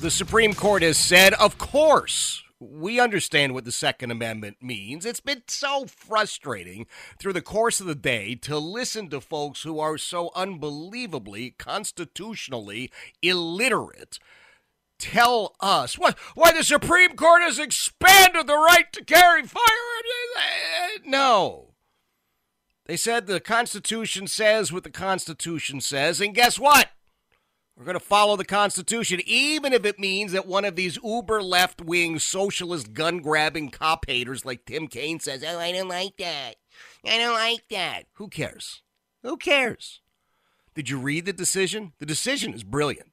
The Supreme Court has said, of course, we understand what the Second Amendment means. It's been so frustrating through the course of the day to listen to folks who are so unbelievably constitutionally illiterate tell us why the Supreme Court has expanded the right to carry firearms. No. They said the Constitution says what the Constitution says, and guess what? We're going to follow the Constitution, even if it means that one of these uber left-wing socialist gun-grabbing cop haters like Tim Kaine says, oh, I don't like that. I don't like that. Who cares? Who cares? Did you read the decision? The decision is brilliant.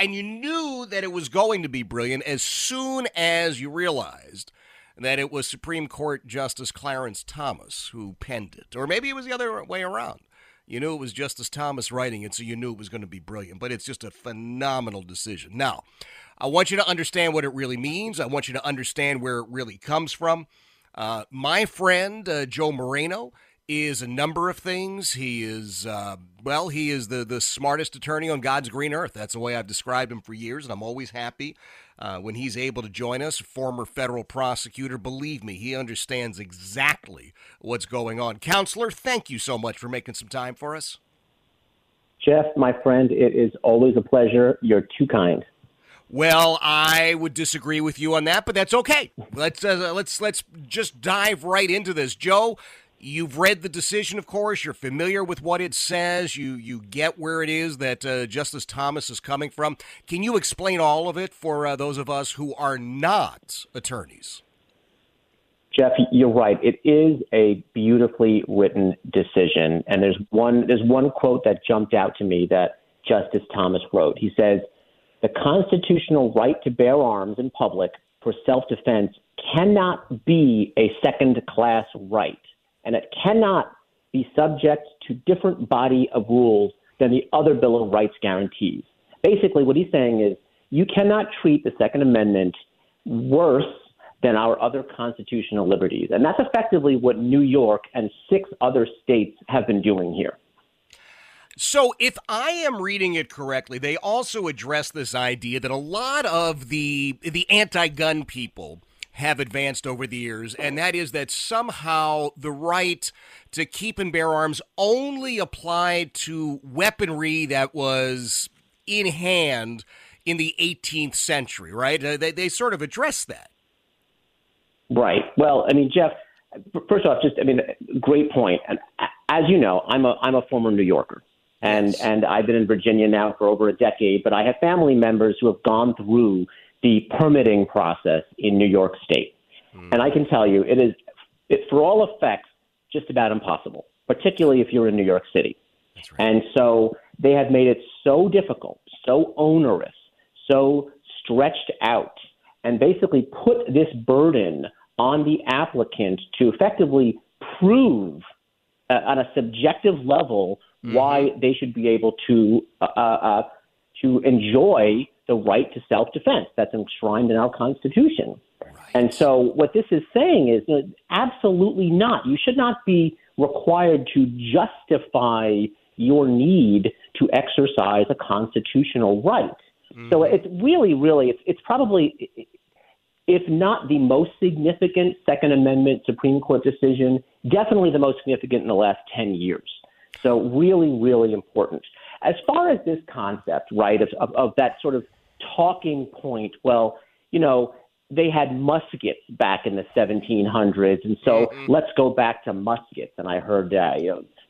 And you knew that it was going to be brilliant as soon as you realized that it was Supreme Court Justice Clarence Thomas who penned it. Or maybe it was the other way around. You knew it was Justice Thomas writing it, so you knew it was going to be brilliant. But it's just a phenomenal decision. Now, I want you to understand what it really means. I want you to understand where it really comes from. My friend, Joe Moreno, is a number of things. He is, he is the smartest attorney on God's green earth. That's the way I've described him for years, and I'm always happy when he's able to join us. Former federal prosecutor, believe me, he understands exactly what's going on. Counselor, thank you so much for making some time for us. Jeff, my friend, it is always a pleasure. You're too kind. Well, I would disagree with you on that, but that's okay. Let's just dive right into this. Joe, you've read the decision, of course. You're familiar with what it says. You get where it is that Justice Thomas is coming from. Can you explain all of it for those of us who are not attorneys? Jeff, you're right. It is a beautifully written decision, and there's one quote that jumped out to me that Justice Thomas wrote. He says, "The constitutional right to bear arms in public for self-defense cannot be a second-class right, and it cannot be subject to different body of rules than the other Bill of Rights guarantees." Basically, what he's saying is you cannot treat the Second Amendment worse than our other constitutional liberties. And that's effectively what New York and 6 other states have been doing here. So if I am reading it correctly, they also address this idea that a lot of the anti-gun people have advanced over the years, and that is that somehow the right to keep and bear arms only applied to weaponry that was in hand in the 18th century, right? They sort of address that. Right. Well, I mean, Jeff, first off, great point. And as you know, I'm a former New Yorker, and yes, and I've been in Virginia now for over a decade, but I have family members who have gone through the permitting process in New York State. And I can tell you, it is for all effects, just about impossible, particularly if you're in New York City. That's right. And so they have made it so difficult, so onerous, so stretched out, and basically put this burden on the applicant to effectively prove on a subjective level why they should be able to enjoy the right to self-defense that's enshrined in our Constitution. Right. And so what this is saying is, absolutely not. You should not be required to justify your need to exercise a constitutional right. Mm-hmm. So it's really, it's probably, if not the most significant Second Amendment Supreme Court decision, definitely the most significant in the last 10 years. So really important. As far as this concept, right, of that sort of talking point, well, you know, they had muskets back in the 1700s, and so let's go back to muskets. And I heard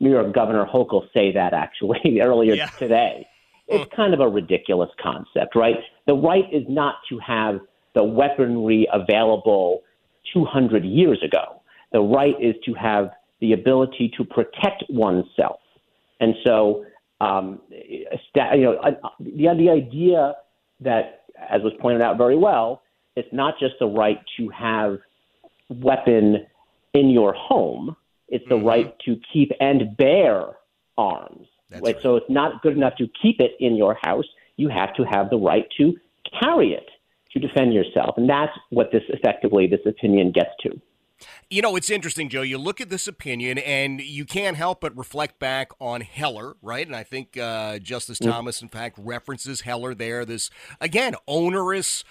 New York Governor Hochul say that actually earlier today. It's kind of a ridiculous concept, right? The right is not to have the weaponry available 200 years ago. The right is to have the ability to protect oneself. And so the idea that, as was pointed out very well, it's not just the right to have weapon in your home. It's the right to keep and bear arms. Right? So it's not good enough to keep it in your house. You have to have the right to carry it to defend yourself. And that's what this effectively, this opinion gets to. You know, it's interesting, Joe. You look at this opinion, and you can't help but reflect back on Heller, right? And I think Justice Thomas, in fact, references Heller there. This, again, onerous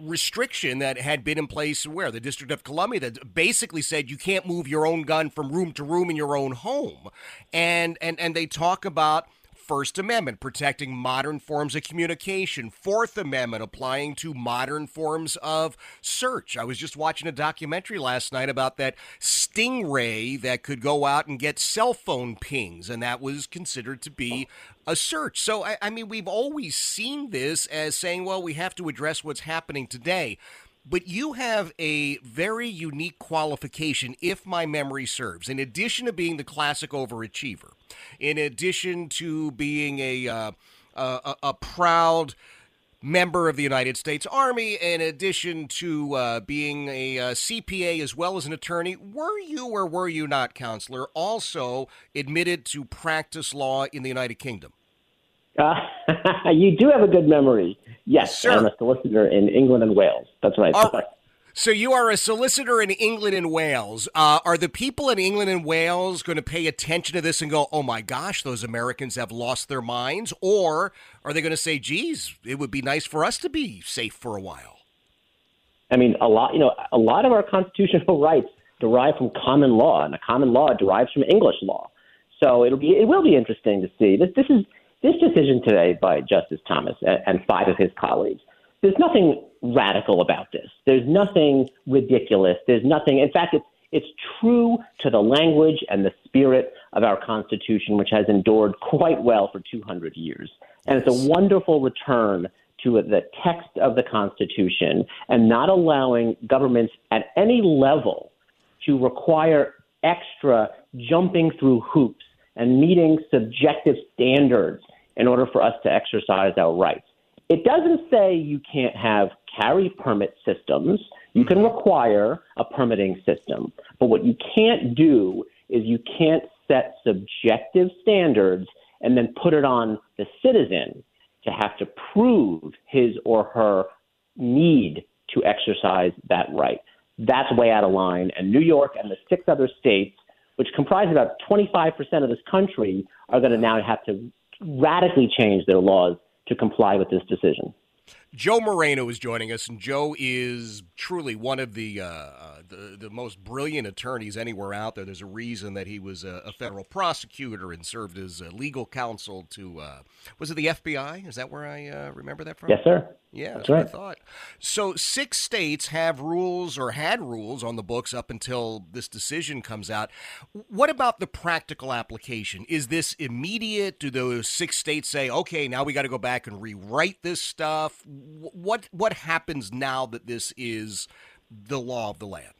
restriction that had been in place where the District of Columbia that basically said you can't move your own gun from room to room in your own home. And they talk about First Amendment, protecting modern forms of communication. Fourth Amendment, applying to modern forms of search. I was just watching a documentary last night about that stingray that could go out and get cell phone pings, and that was considered to be a search. So, I mean, we've always seen this as saying, well, we have to address what's happening today. But you have a very unique qualification, if my memory serves. In addition to being the classic overachiever, in addition to being a proud member of the United States Army, in addition to being a CPA as well as an attorney, were you or were you not, Counselor, also admitted to practice law in the United Kingdom? You do have a good memory. Yes, sure. I'm a solicitor in England and Wales. That's right. So you are a solicitor in England and Wales. Are the people in England and Wales going to pay attention to this and go, oh my gosh, those Americans have lost their minds? Or are they going to say, geez, it would be nice for us to be safe for a while? I mean, a lot of our constitutional rights derive from common law, and the common law derives from English law. So it will be interesting to see. This decision today by Justice Thomas and five of his colleagues, there's nothing radical about this. There's nothing ridiculous. There's nothing – in fact, it's true to the language and the spirit of our Constitution, which has endured quite well for 200 years. And it's a wonderful return to the text of the Constitution and not allowing governments at any level to require extra jumping through hoops and meeting subjective standards in order for us to exercise our rights. It doesn't say you can't have carry permit systems. You can require a permitting system. But what you can't do is you can't set subjective standards and then put it on the citizen to have to prove his or her need to exercise that right. That's way out of line. And New York and the six other states, which comprise about 25% of this country, are going to now have to radically change their laws to comply with this decision. Joe Moreno is joining us, and Joe is truly one of the most brilliant attorneys anywhere out there. There's a reason that he was a federal prosecutor and served as a legal counsel to, was it the FBI? Is that where I remember that from? Yes, sir. Yeah, that's right. What I thought. So 6 states have rules or had rules on the books up until this decision comes out. What about the practical application? Is this immediate? Do those 6 states say, okay, now we got to go back and rewrite this stuff? What happens now that this is the law of the land?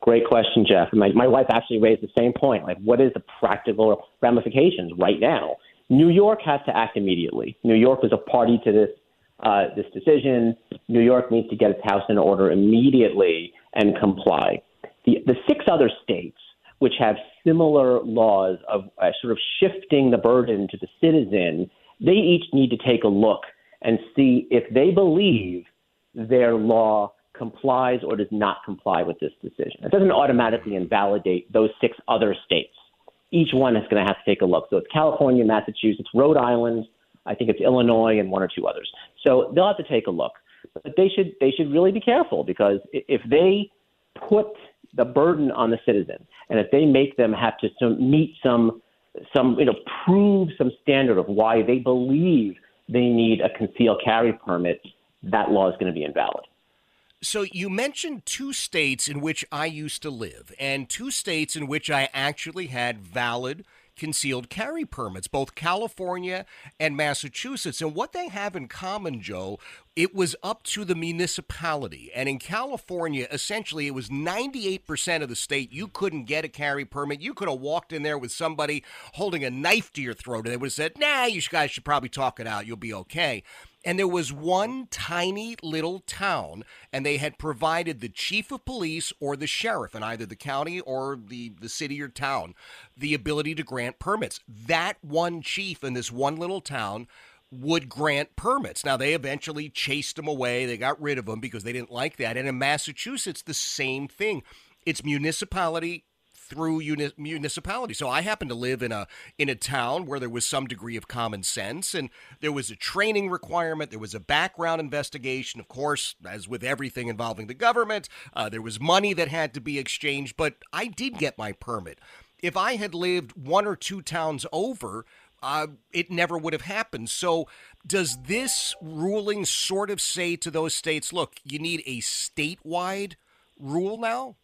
Great question, Jeff. My wife actually raised the same point. Like, what is the practical ramifications right now? New York has to act immediately. New York was a party to this decision. New York needs to get its house in order immediately and comply. The 6 other states, which have similar laws of sort of shifting the burden to the citizen, they each need to take a look and see if they believe their law complies or does not comply with this decision. It doesn't automatically invalidate those 6 other states. Each one is going to have to take a look. So it's California, Massachusetts, Rhode Island, I think it's Illinois and one or two others. So they'll have to take a look. But they should really be careful, because if they put the burden on the citizen, and if they make them have to prove some standard of why they believe they need a concealed carry permit, that law is going to be invalid. So you mentioned two states in which I used to live, and two states in which I actually had valid concealed carry permits, both California and Massachusetts. And what they have in common, Joe, it was up to the municipality. And in California, essentially, it was 98% of the state you couldn't get a carry permit. You could have walked in there with somebody holding a knife to your throat, and they would have said, nah, you guys should probably talk it out. You'll be okay. And there was one tiny little town, and they had provided the chief of police or the sheriff in either the county or the city or town the ability to grant permits. That one chief in this one little town would grant permits. Now, they eventually chased him away. They got rid of him because they didn't like that. And in Massachusetts, the same thing. It's municipality through municipality. So I happened to live in a town where there was some degree of common sense, and there was a training requirement, there was a background investigation, of course, as with everything involving the government, there was money that had to be exchanged, but I did get my permit. If I had lived one or two towns over, it never would have happened. So does this ruling sort of say to those states, look, you need a statewide rule now?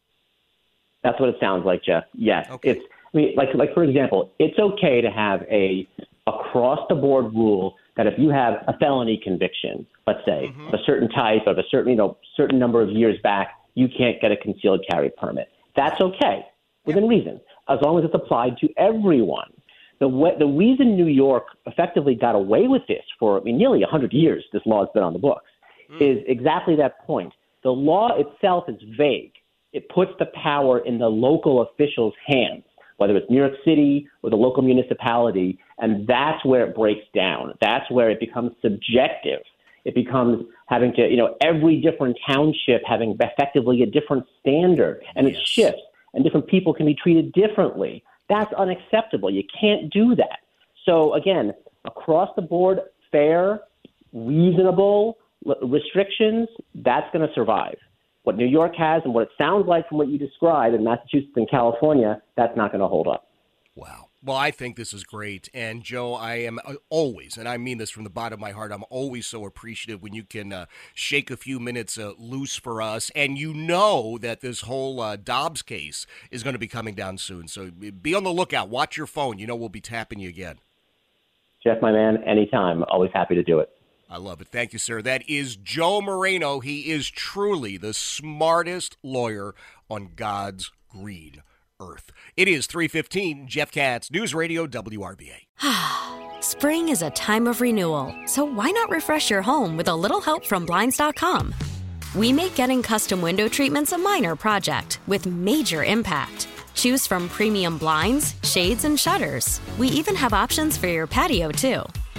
That's what it sounds like, Jeff. Yes. Okay. It's, I mean, like for example, it's okay to have a across-the-board rule that if you have a felony conviction, let's say, a certain type of a certain number of years back, you can't get a concealed carry permit. That's okay, within reason, as long as it's applied to everyone. The reason New York effectively got away with this for nearly 100 years, this law has been on the books, is exactly that point. The law itself is vague. It puts the power in the local officials' hands, whether it's New York City or the local municipality, and that's where it breaks down. That's where it becomes subjective. It becomes having to, every different township having effectively a different standard, and it shifts, and different people can be treated differently. That's unacceptable. You can't do that. So, again, across the board, fair, reasonable restrictions, that's going to survive. What New York has and what it sounds like from what you describe in Massachusetts and California, that's not going to hold up. Wow. Well, I think this is great. And, Joe, I am always, and I mean this from the bottom of my heart, I'm always so appreciative when you can shake a few minutes loose for us. And you know that this whole Dobbs case is going to be coming down soon. So be on the lookout. Watch your phone. You know we'll be tapping you again. Jeff, my man, anytime. Always happy to do it. I love it. Thank you, sir. That is Joe Moreno. He is truly the smartest lawyer on God's green earth. It is 3:15. Jeff Katz, News Radio WRVA. Spring is a time of renewal, so why not refresh your home with a little help from Blinds.com? We make getting custom window treatments a minor project with major impact. Choose from premium blinds, shades, and shutters. We even have options for your patio, too.